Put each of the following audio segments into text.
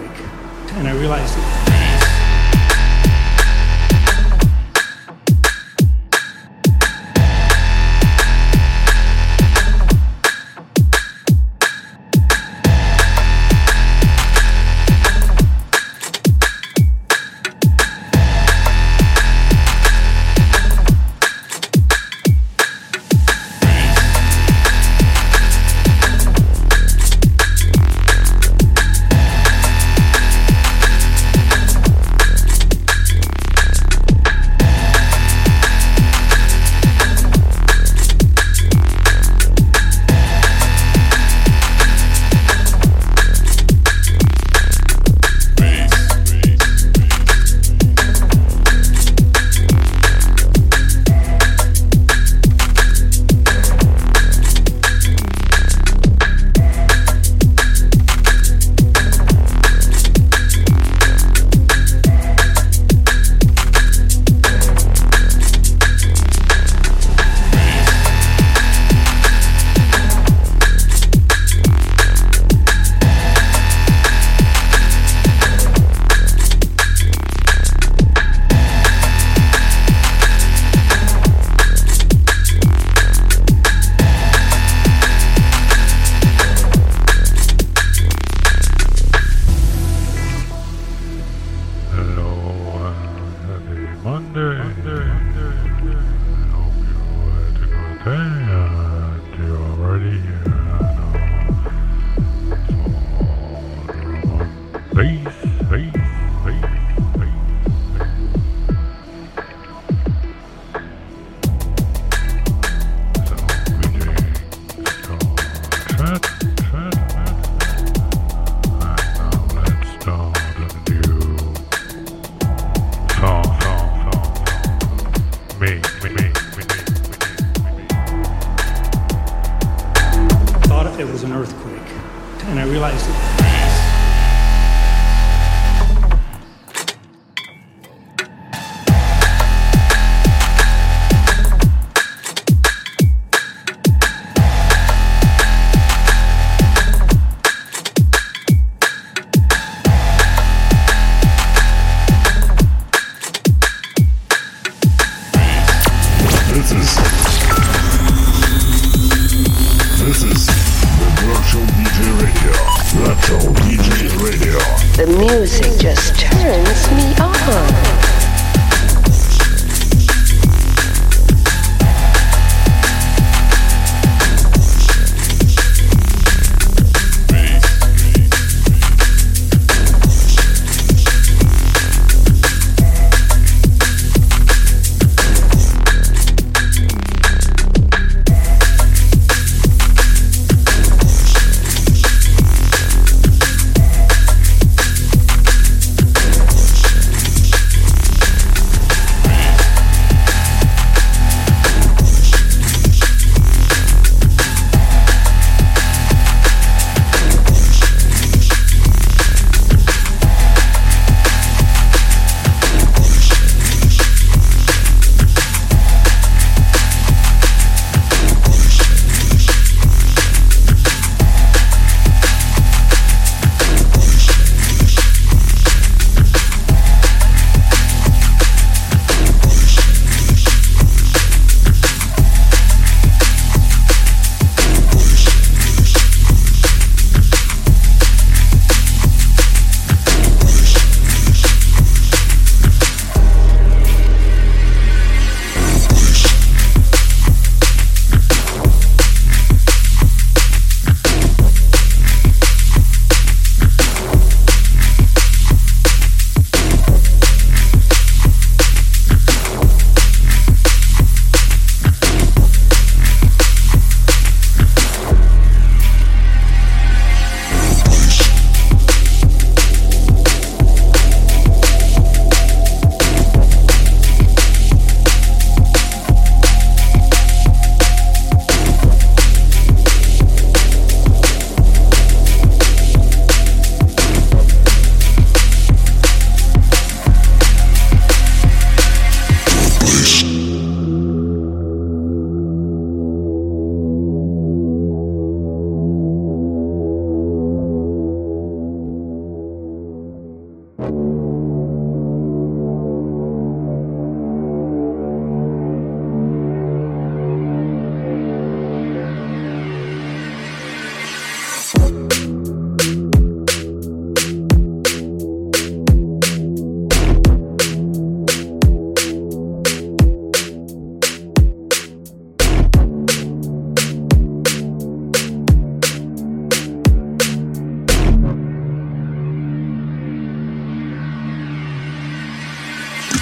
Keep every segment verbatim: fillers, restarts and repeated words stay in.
week. And I realized that, man,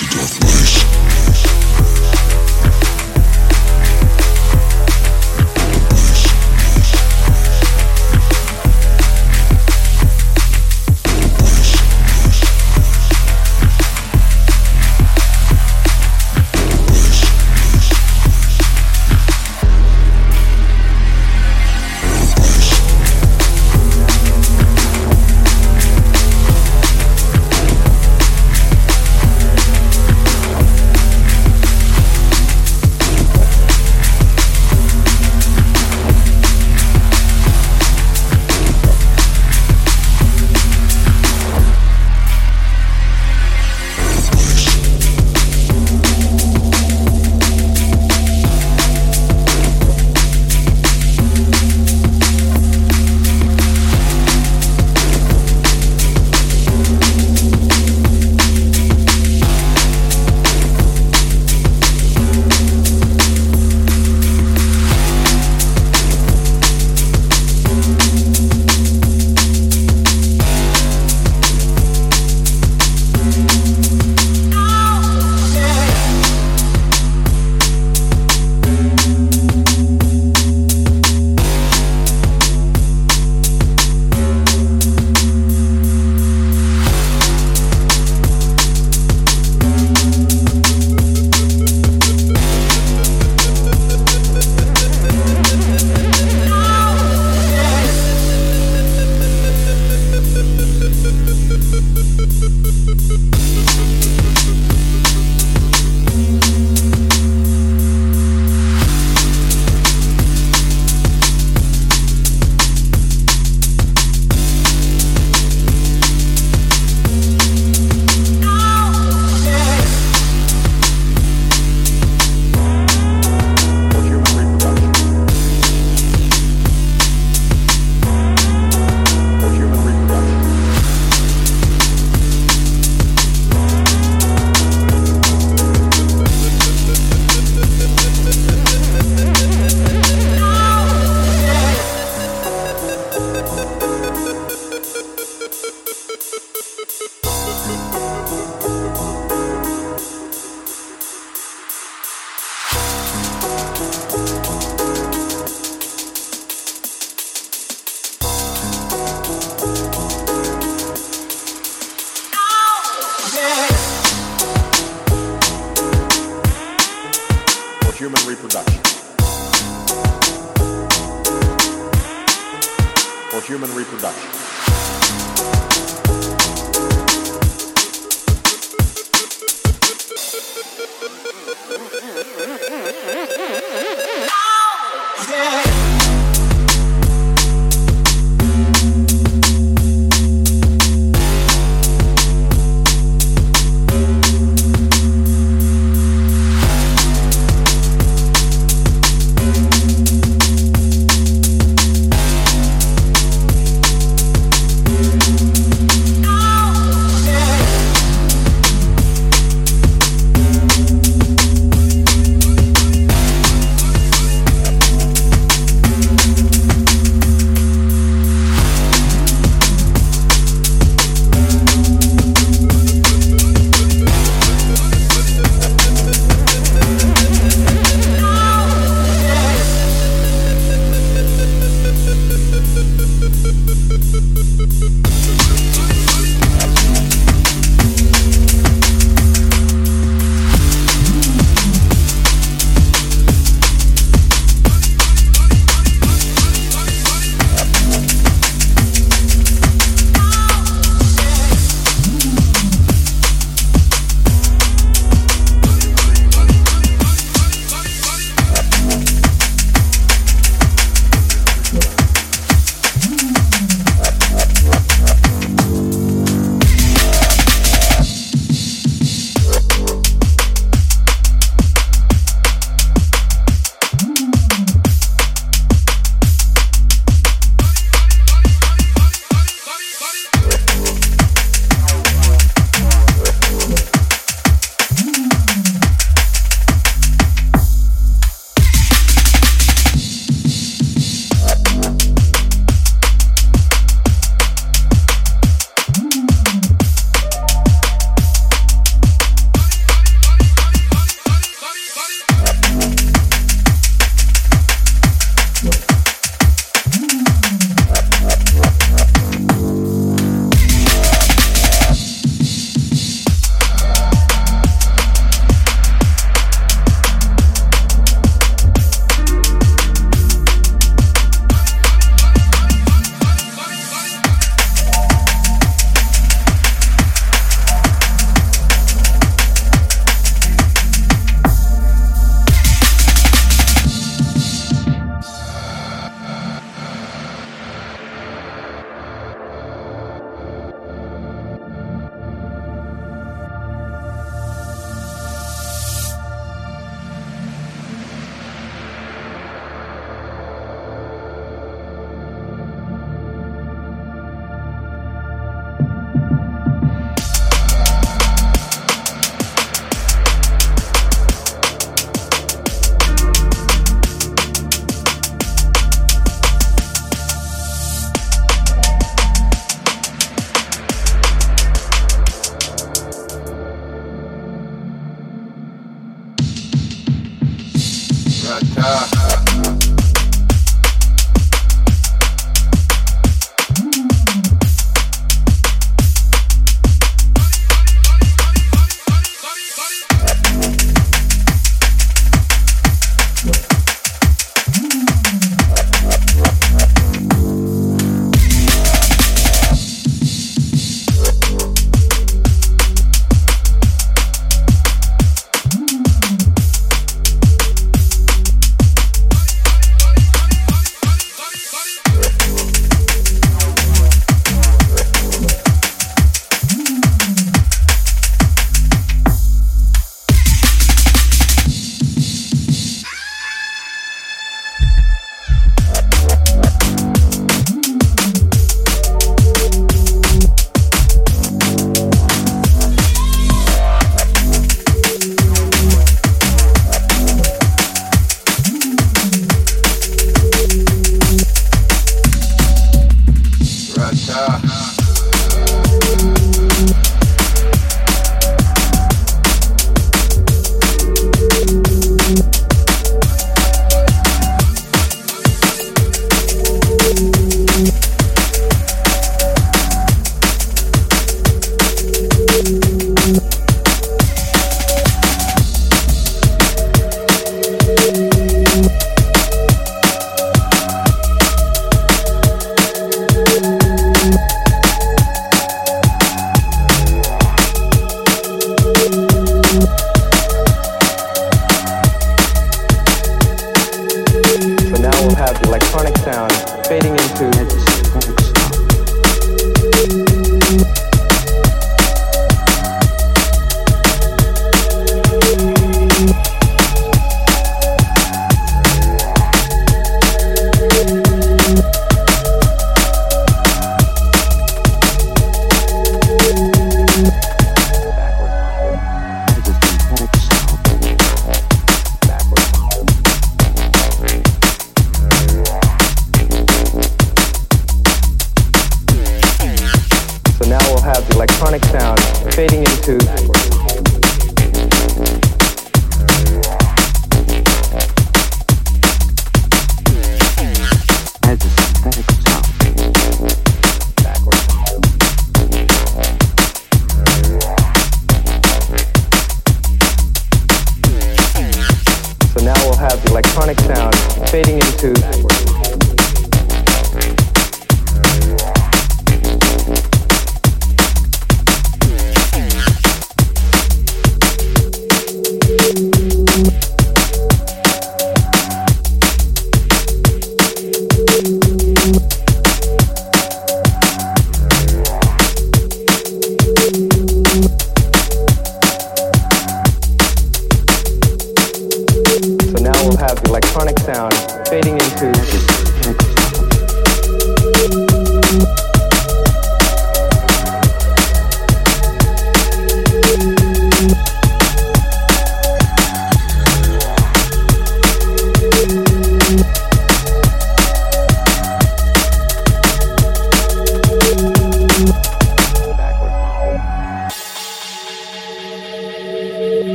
she doth wish. Human reproduction. For human reproduction.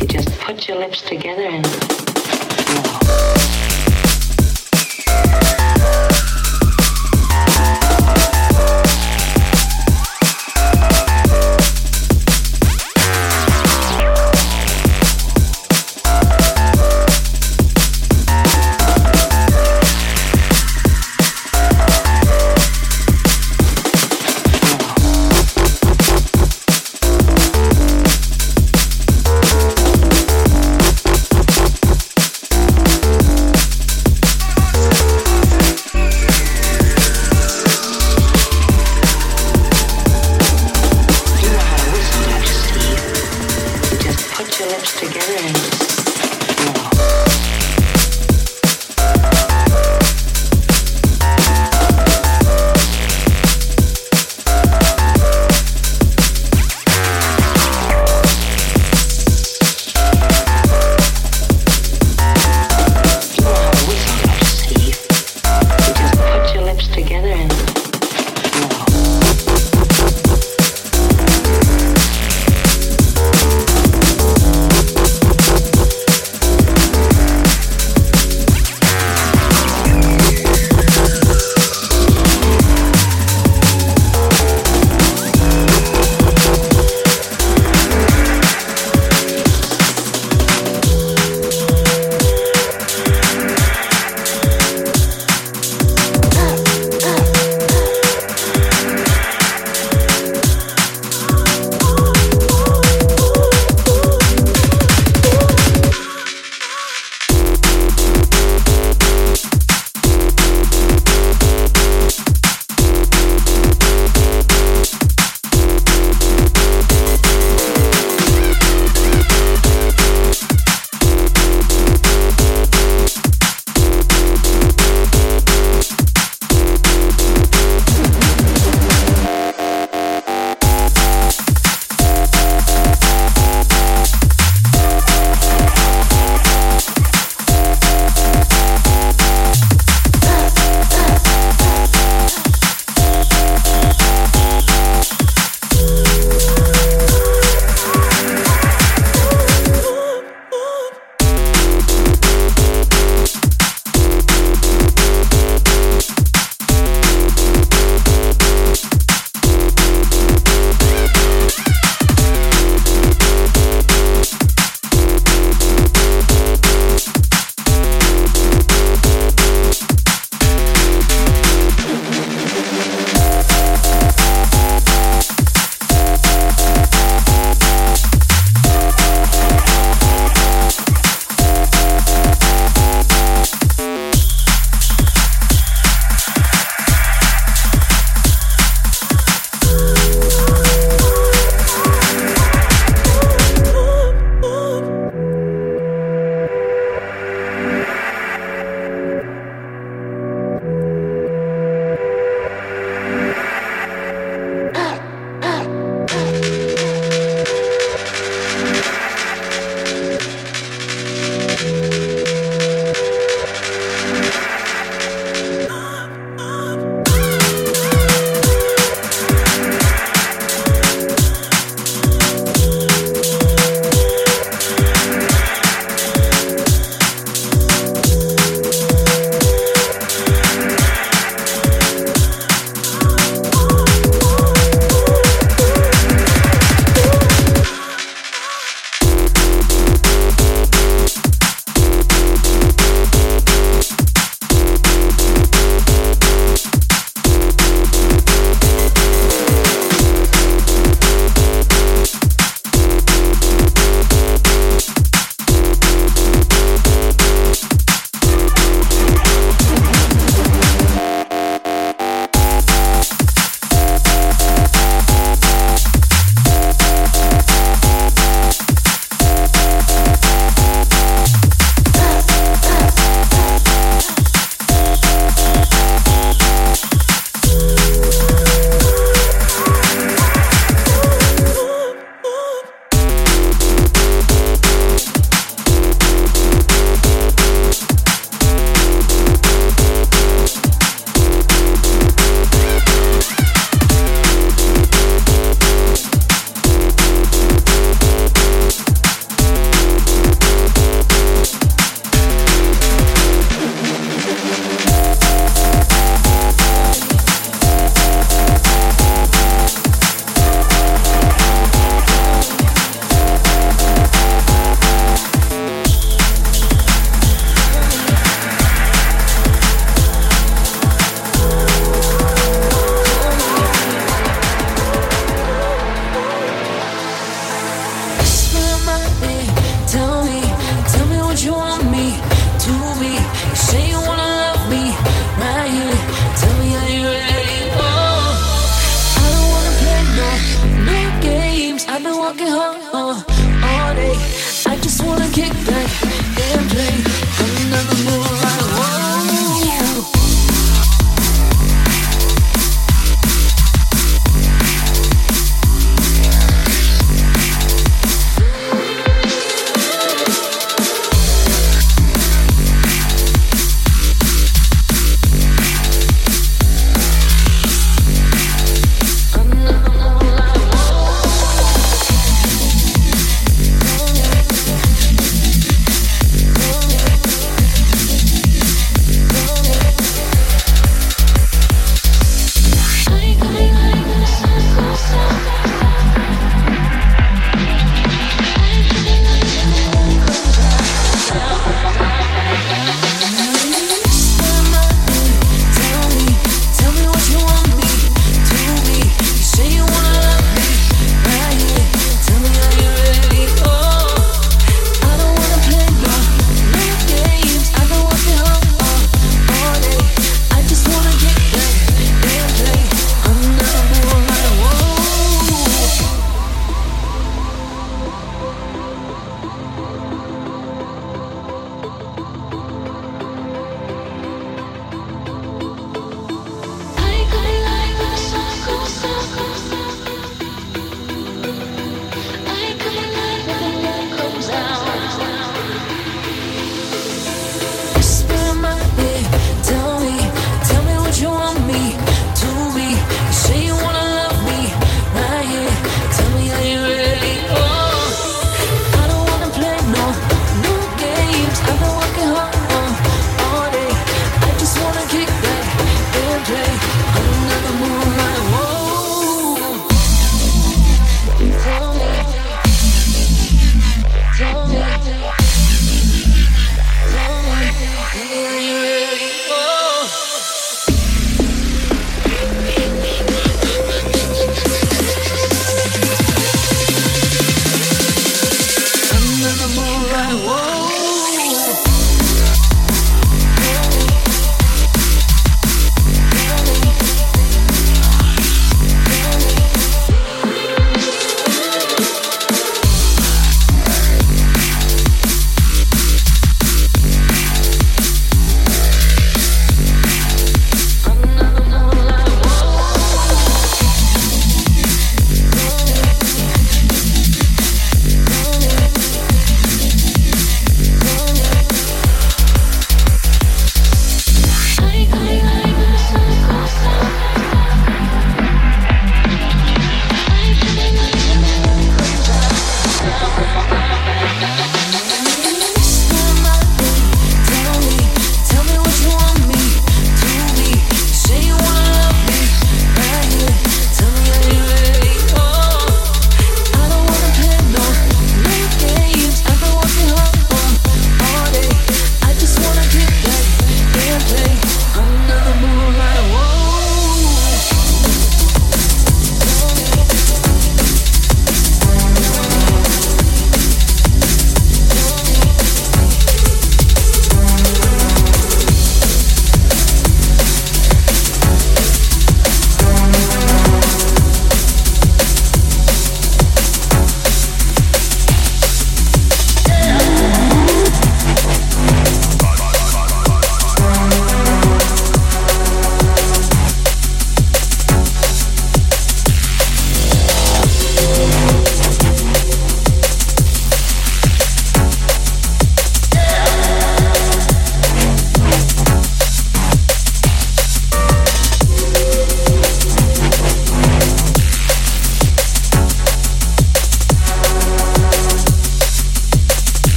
You just put your lips together and blow.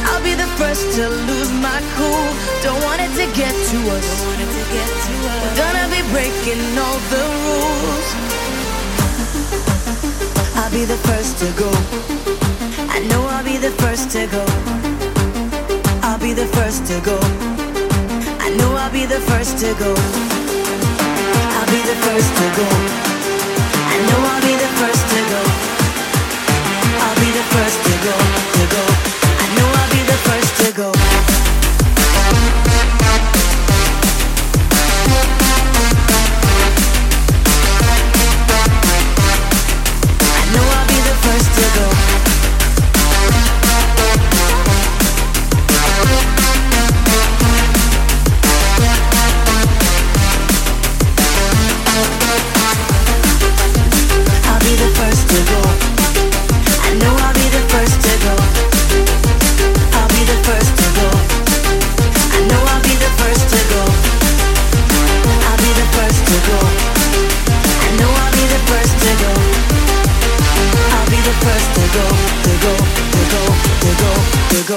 I'll be the first to lose my cool. Don't want it to get to us. We're gonna be breaking all the rules. I'll be the first to go. I know I'll be the first to go. I'll be the first to go. I know I'll be the first to go. I'll be the first to go. I know I'll be the first to go. I'll be the first to go, to go. I know I'll be the first to go. I know I'll be the first to go. I'll be the first to go. I know I'll be the first to go. I'll be the first to go. I know I'll be the first to go. I'll be the first to go. I know I'll be the first to go. I'll be the first to go, to go, to go, to go, to go.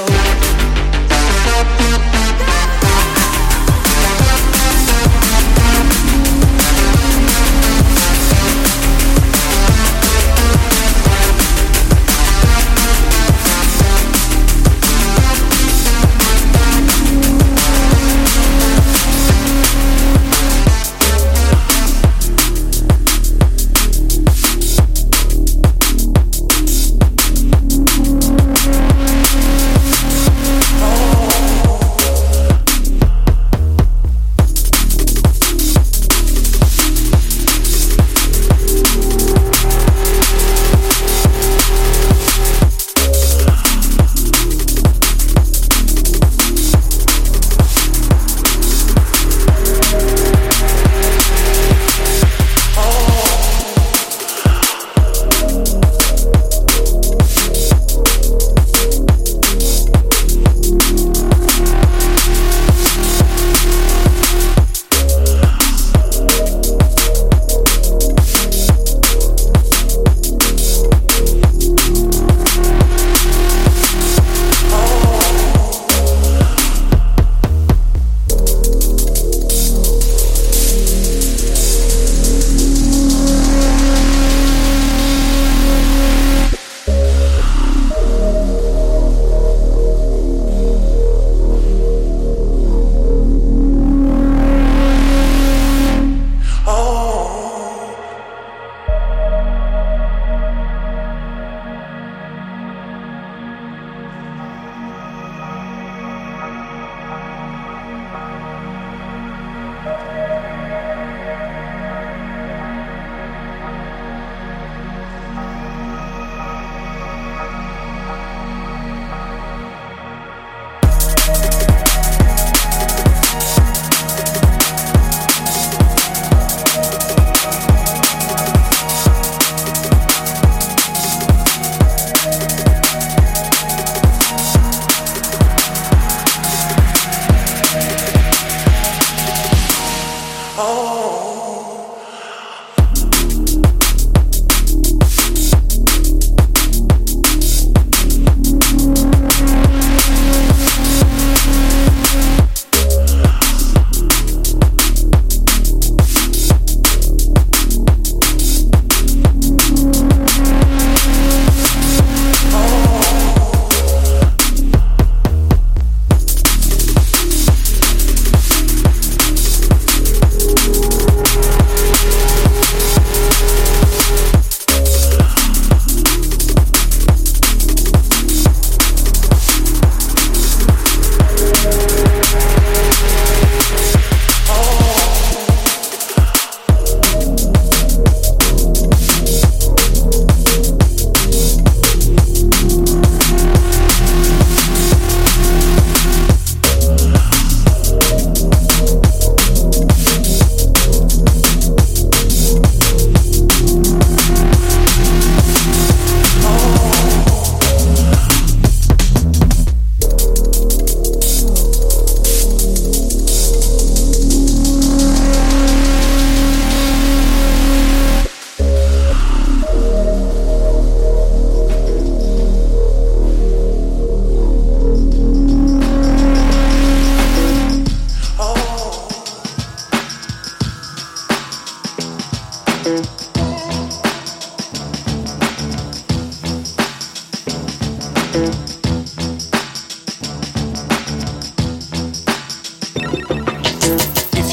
If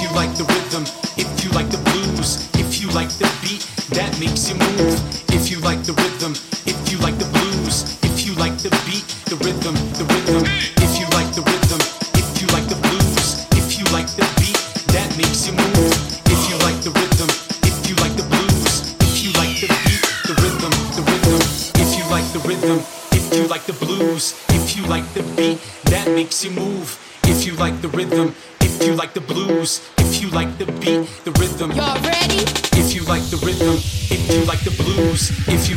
you like the rhythm, if you like the blues, if you like the beat that makes you move. If you like the rhythm, if you like the blues, if you like the beat, the rhythm, the rhythm. If you like the rhythm, if you like the blues, if you like the beat that makes you move. If you like the rhythm, if you like the blues, if you like the beat, the rhythm, the rhythm. If you like the rhythm, if you like the blues, if you like the beat that makes you move. If you like the rhythm, if you like the blues, if you like the beat, the rhythm. Y'all ready? If you like the rhythm, if you like the blues, if you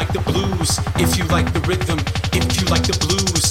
like the rhythm, if you like the blues,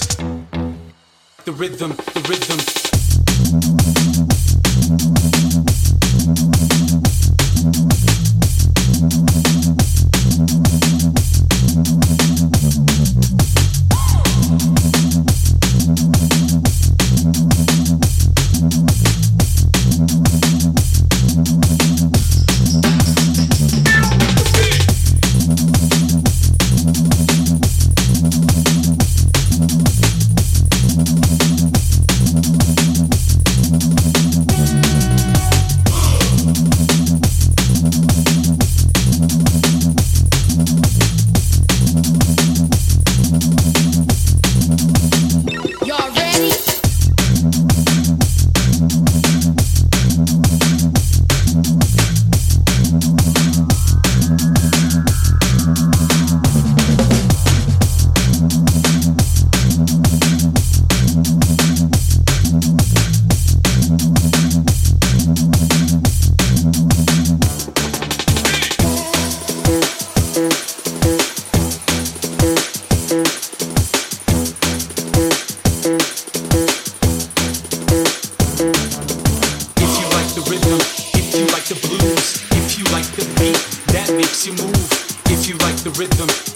if you like the rhythm,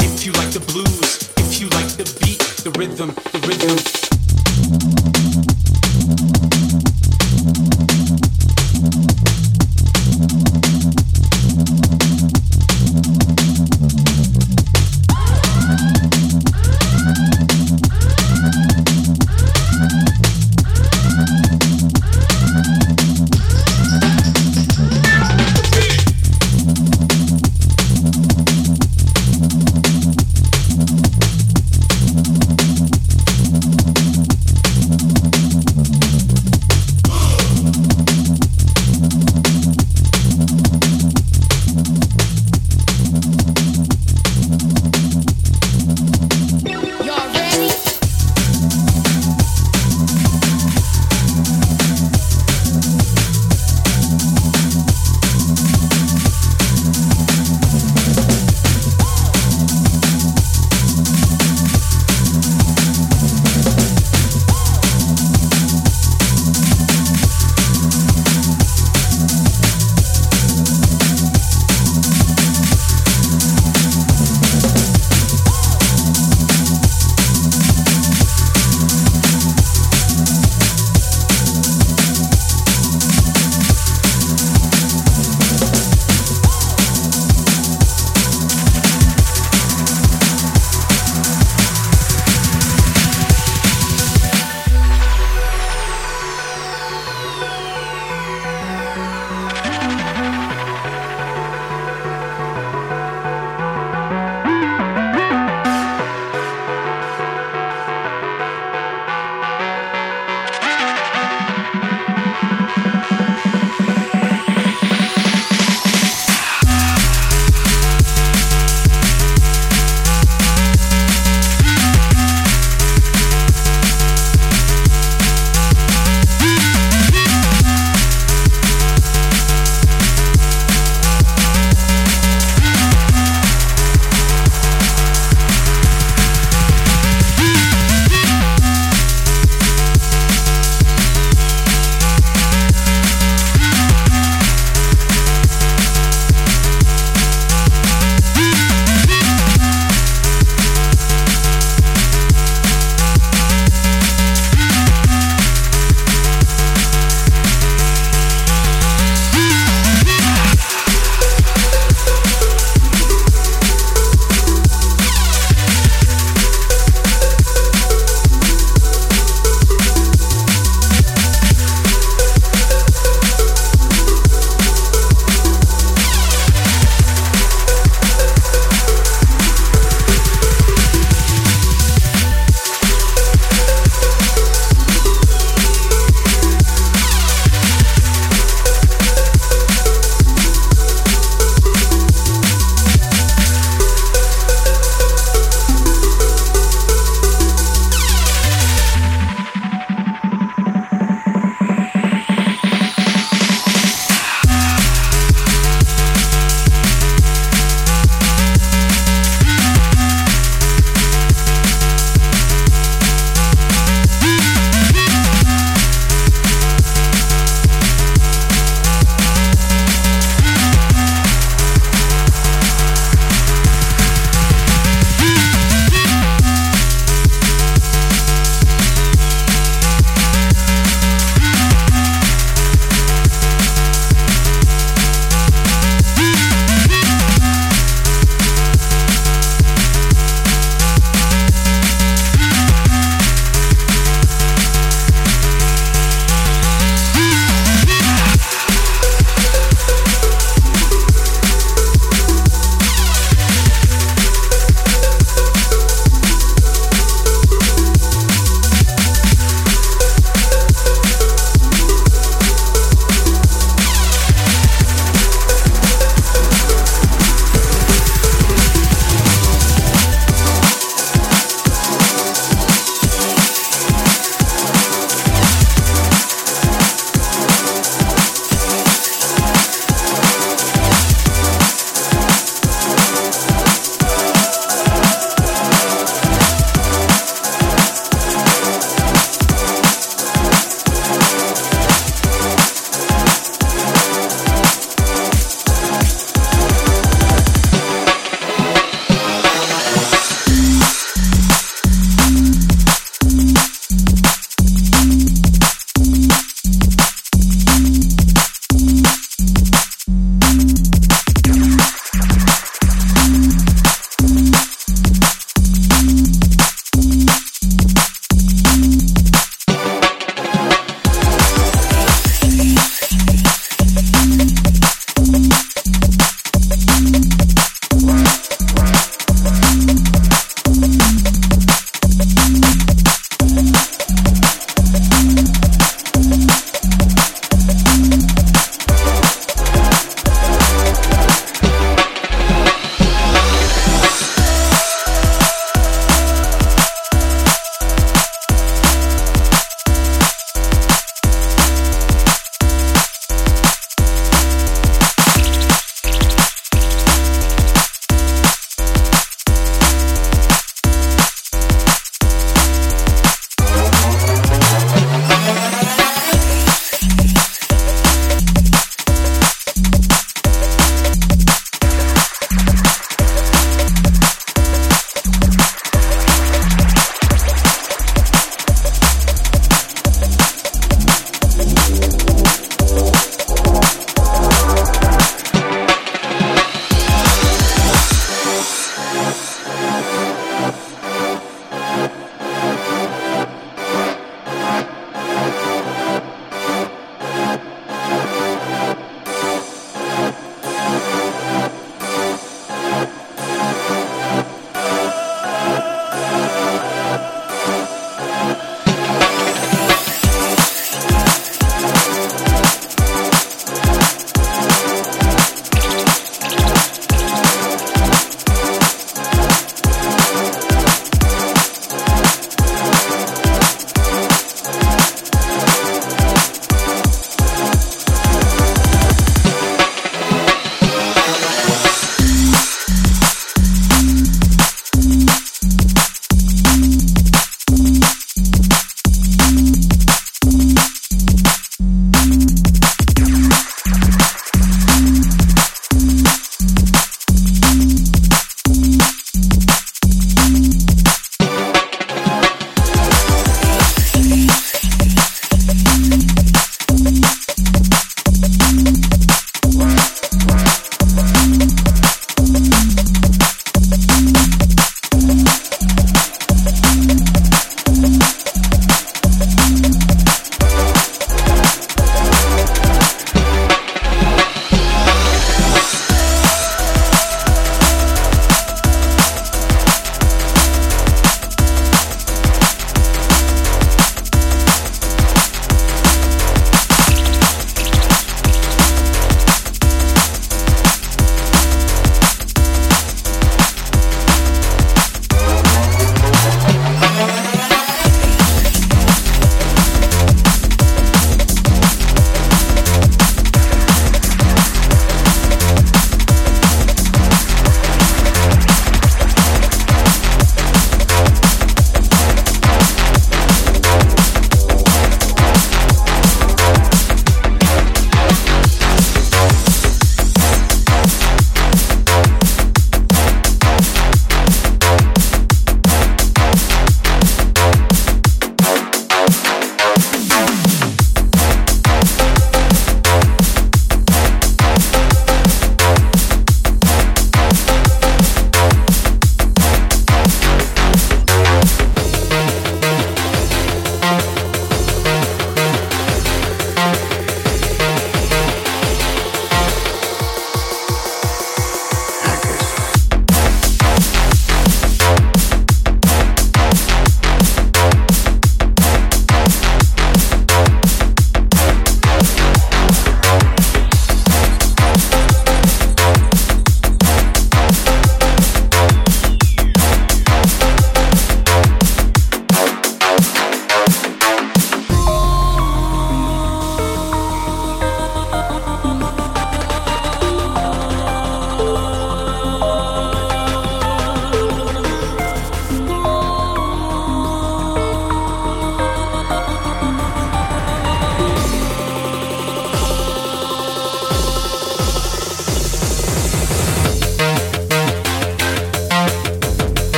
if you like the blues, the rhythm, the rhythm. We'll be right back.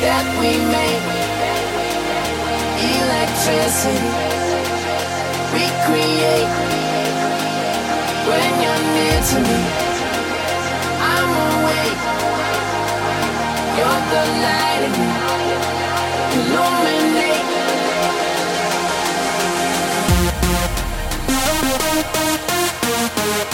that we make. Electricity we create. When you're near to me, I'm awake. You're the light in me, illuminate. You're the light, illuminate.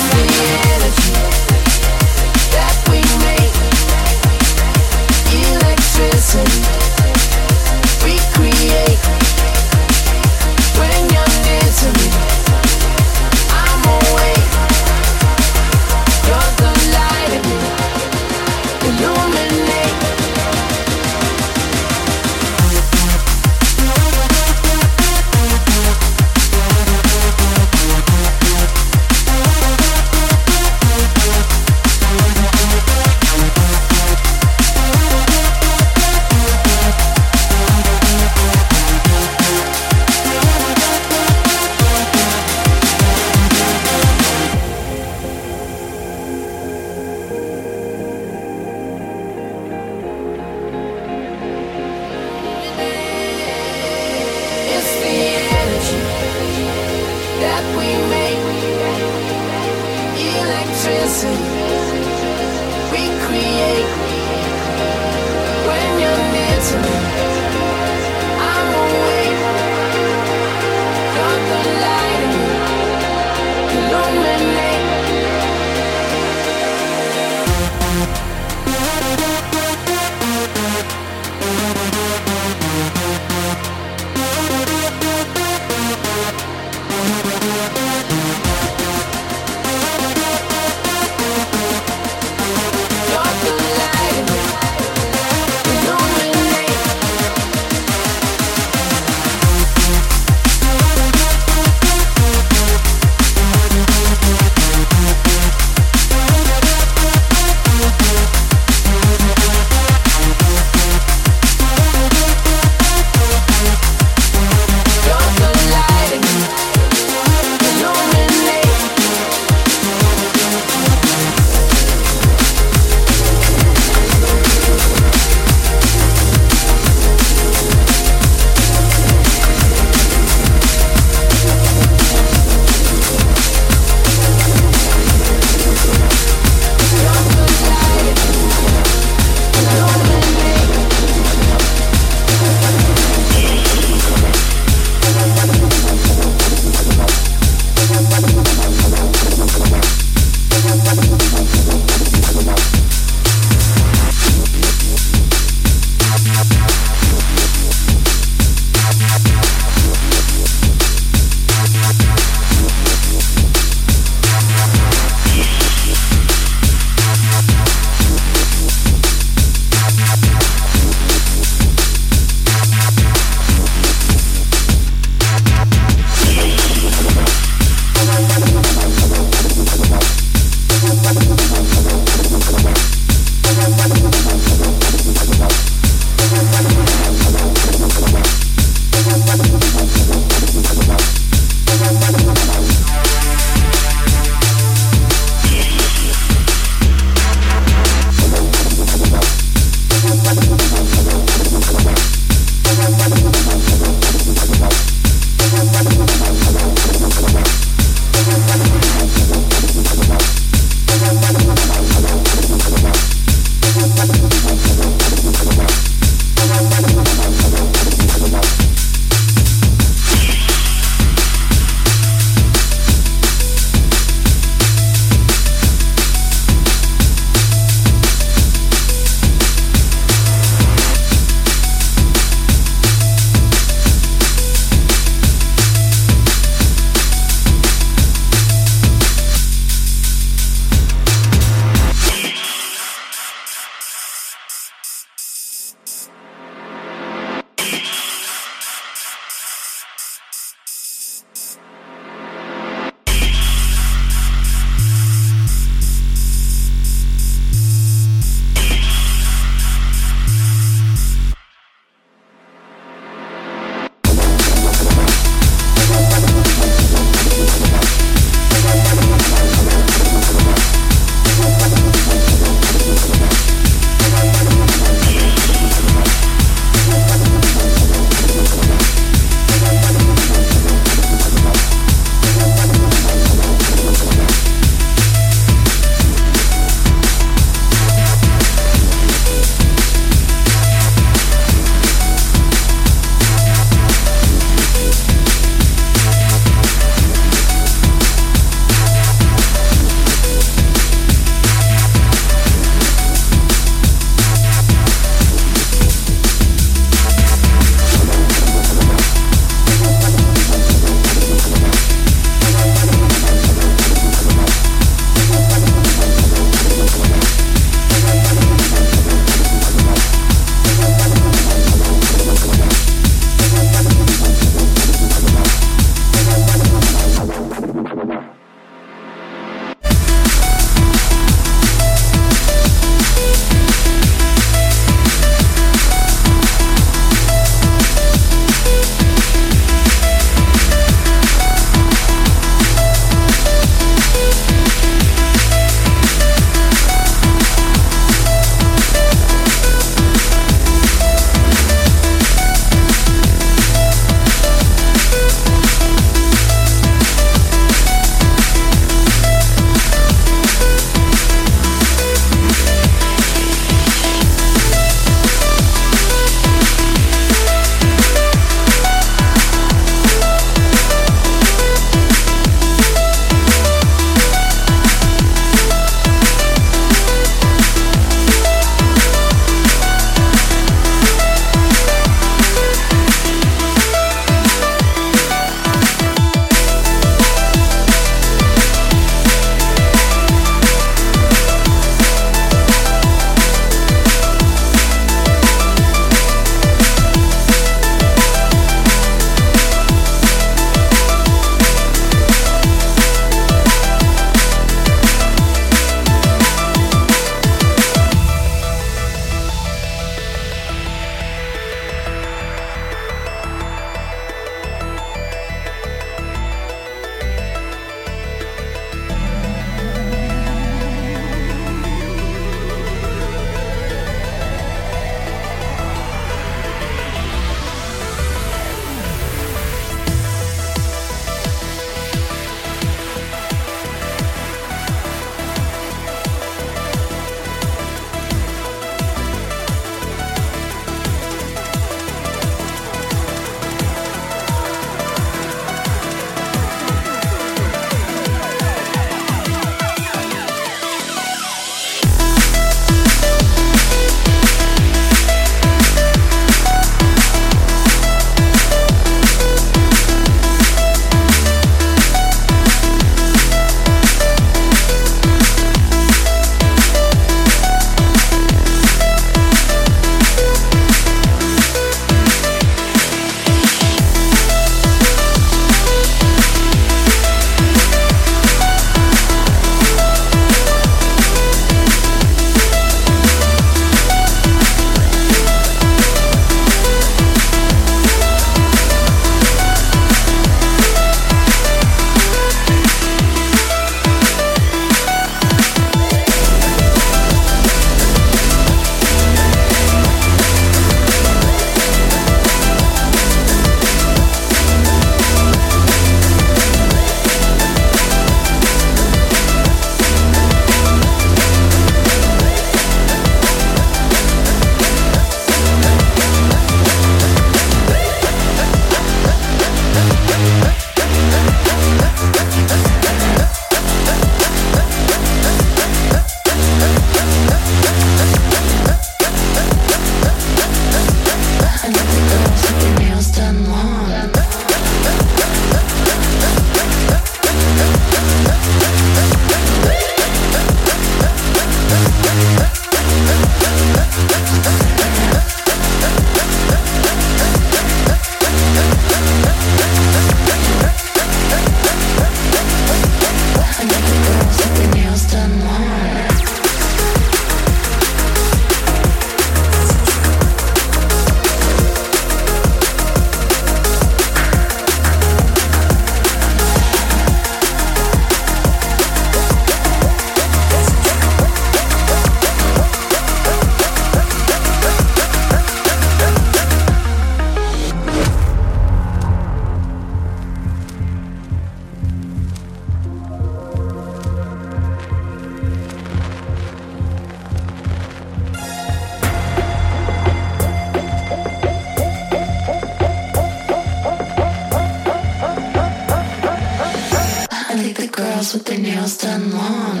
girls with their nails done long.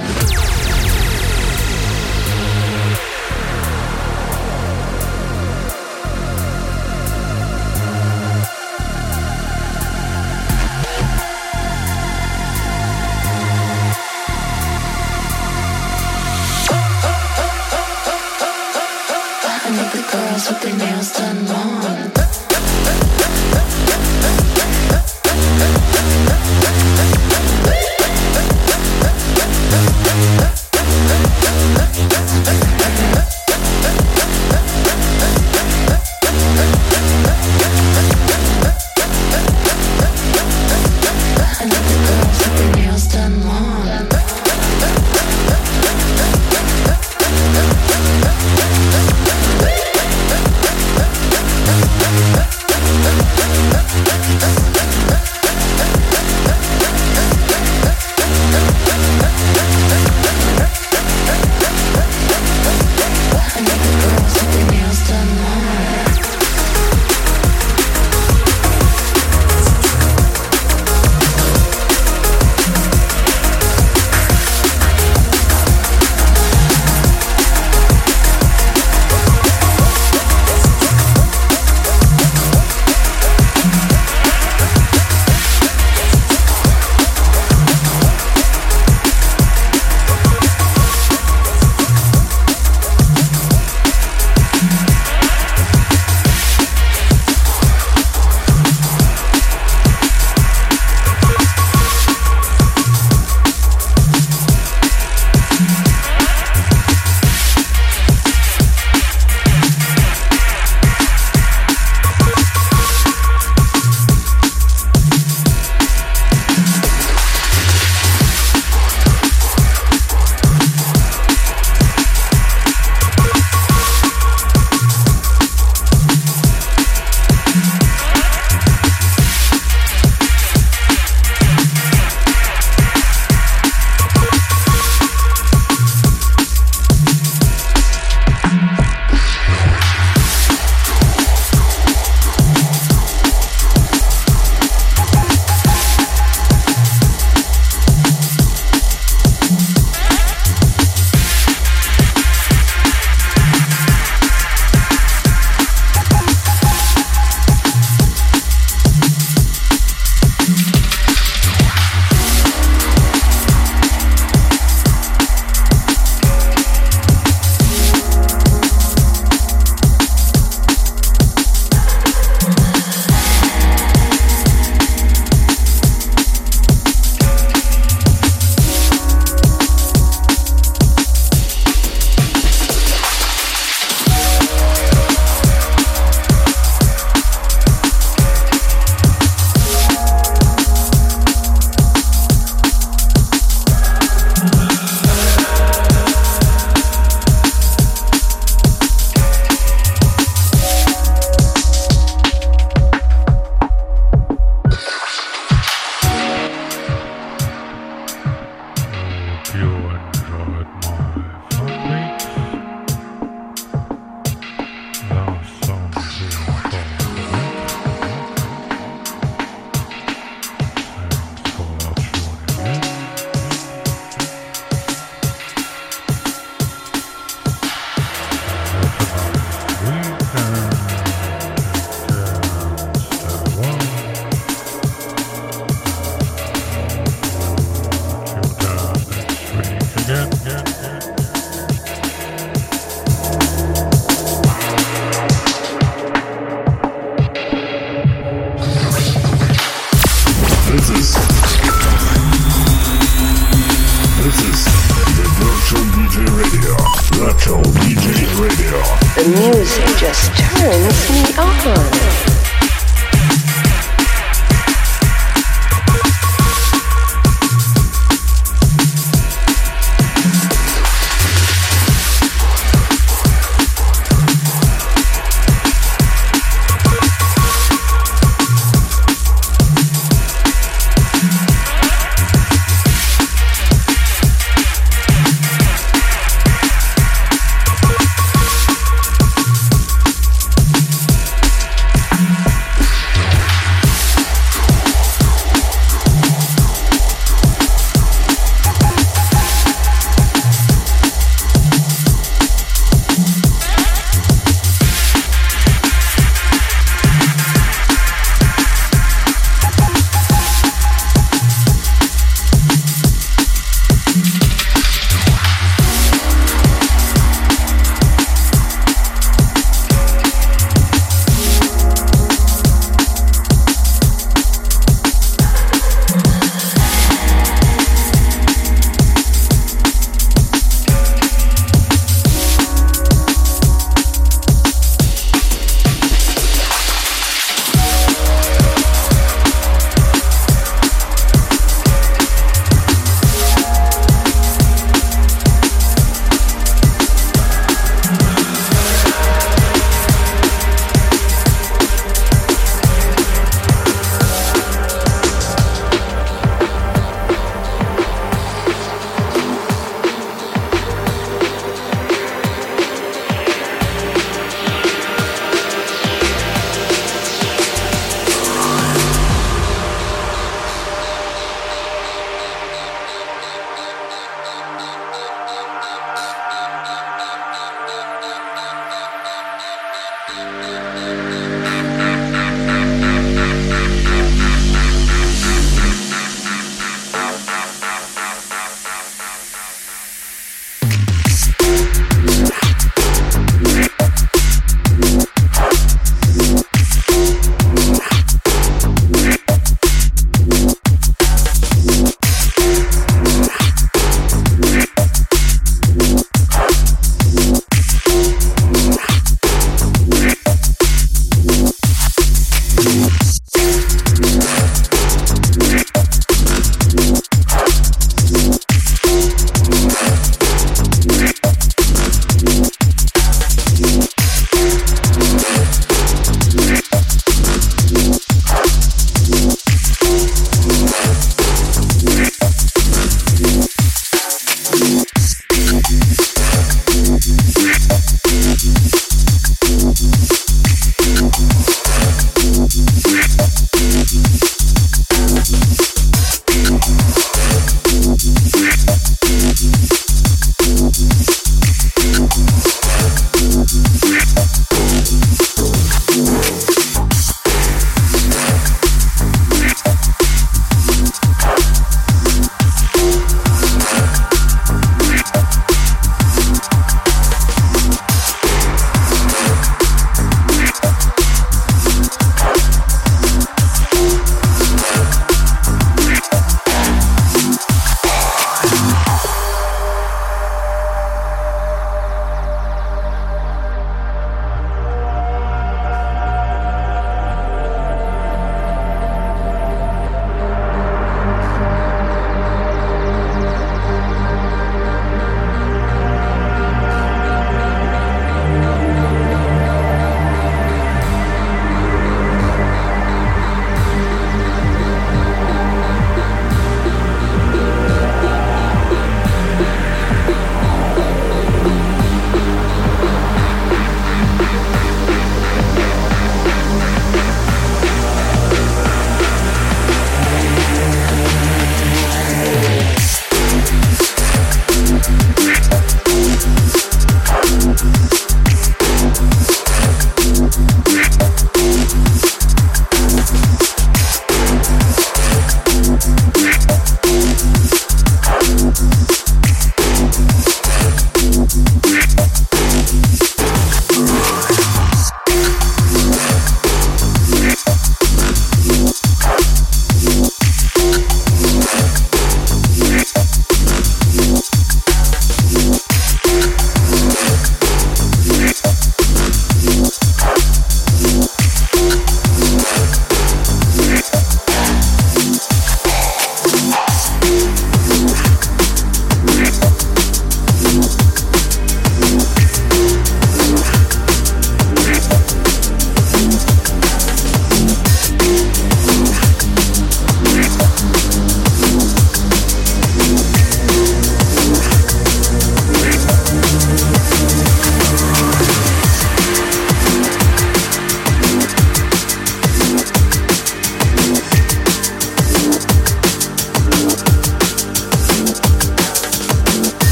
I love the girls with their nails done long.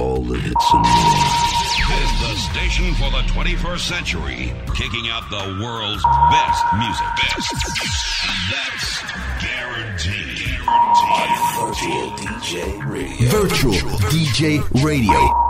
all the hits and more. This is the station for the twenty-first century, kicking out the world's best music. Best. That's guaranteed. Guaranteed. On Virtual D J Radio. Virtual D J Radio.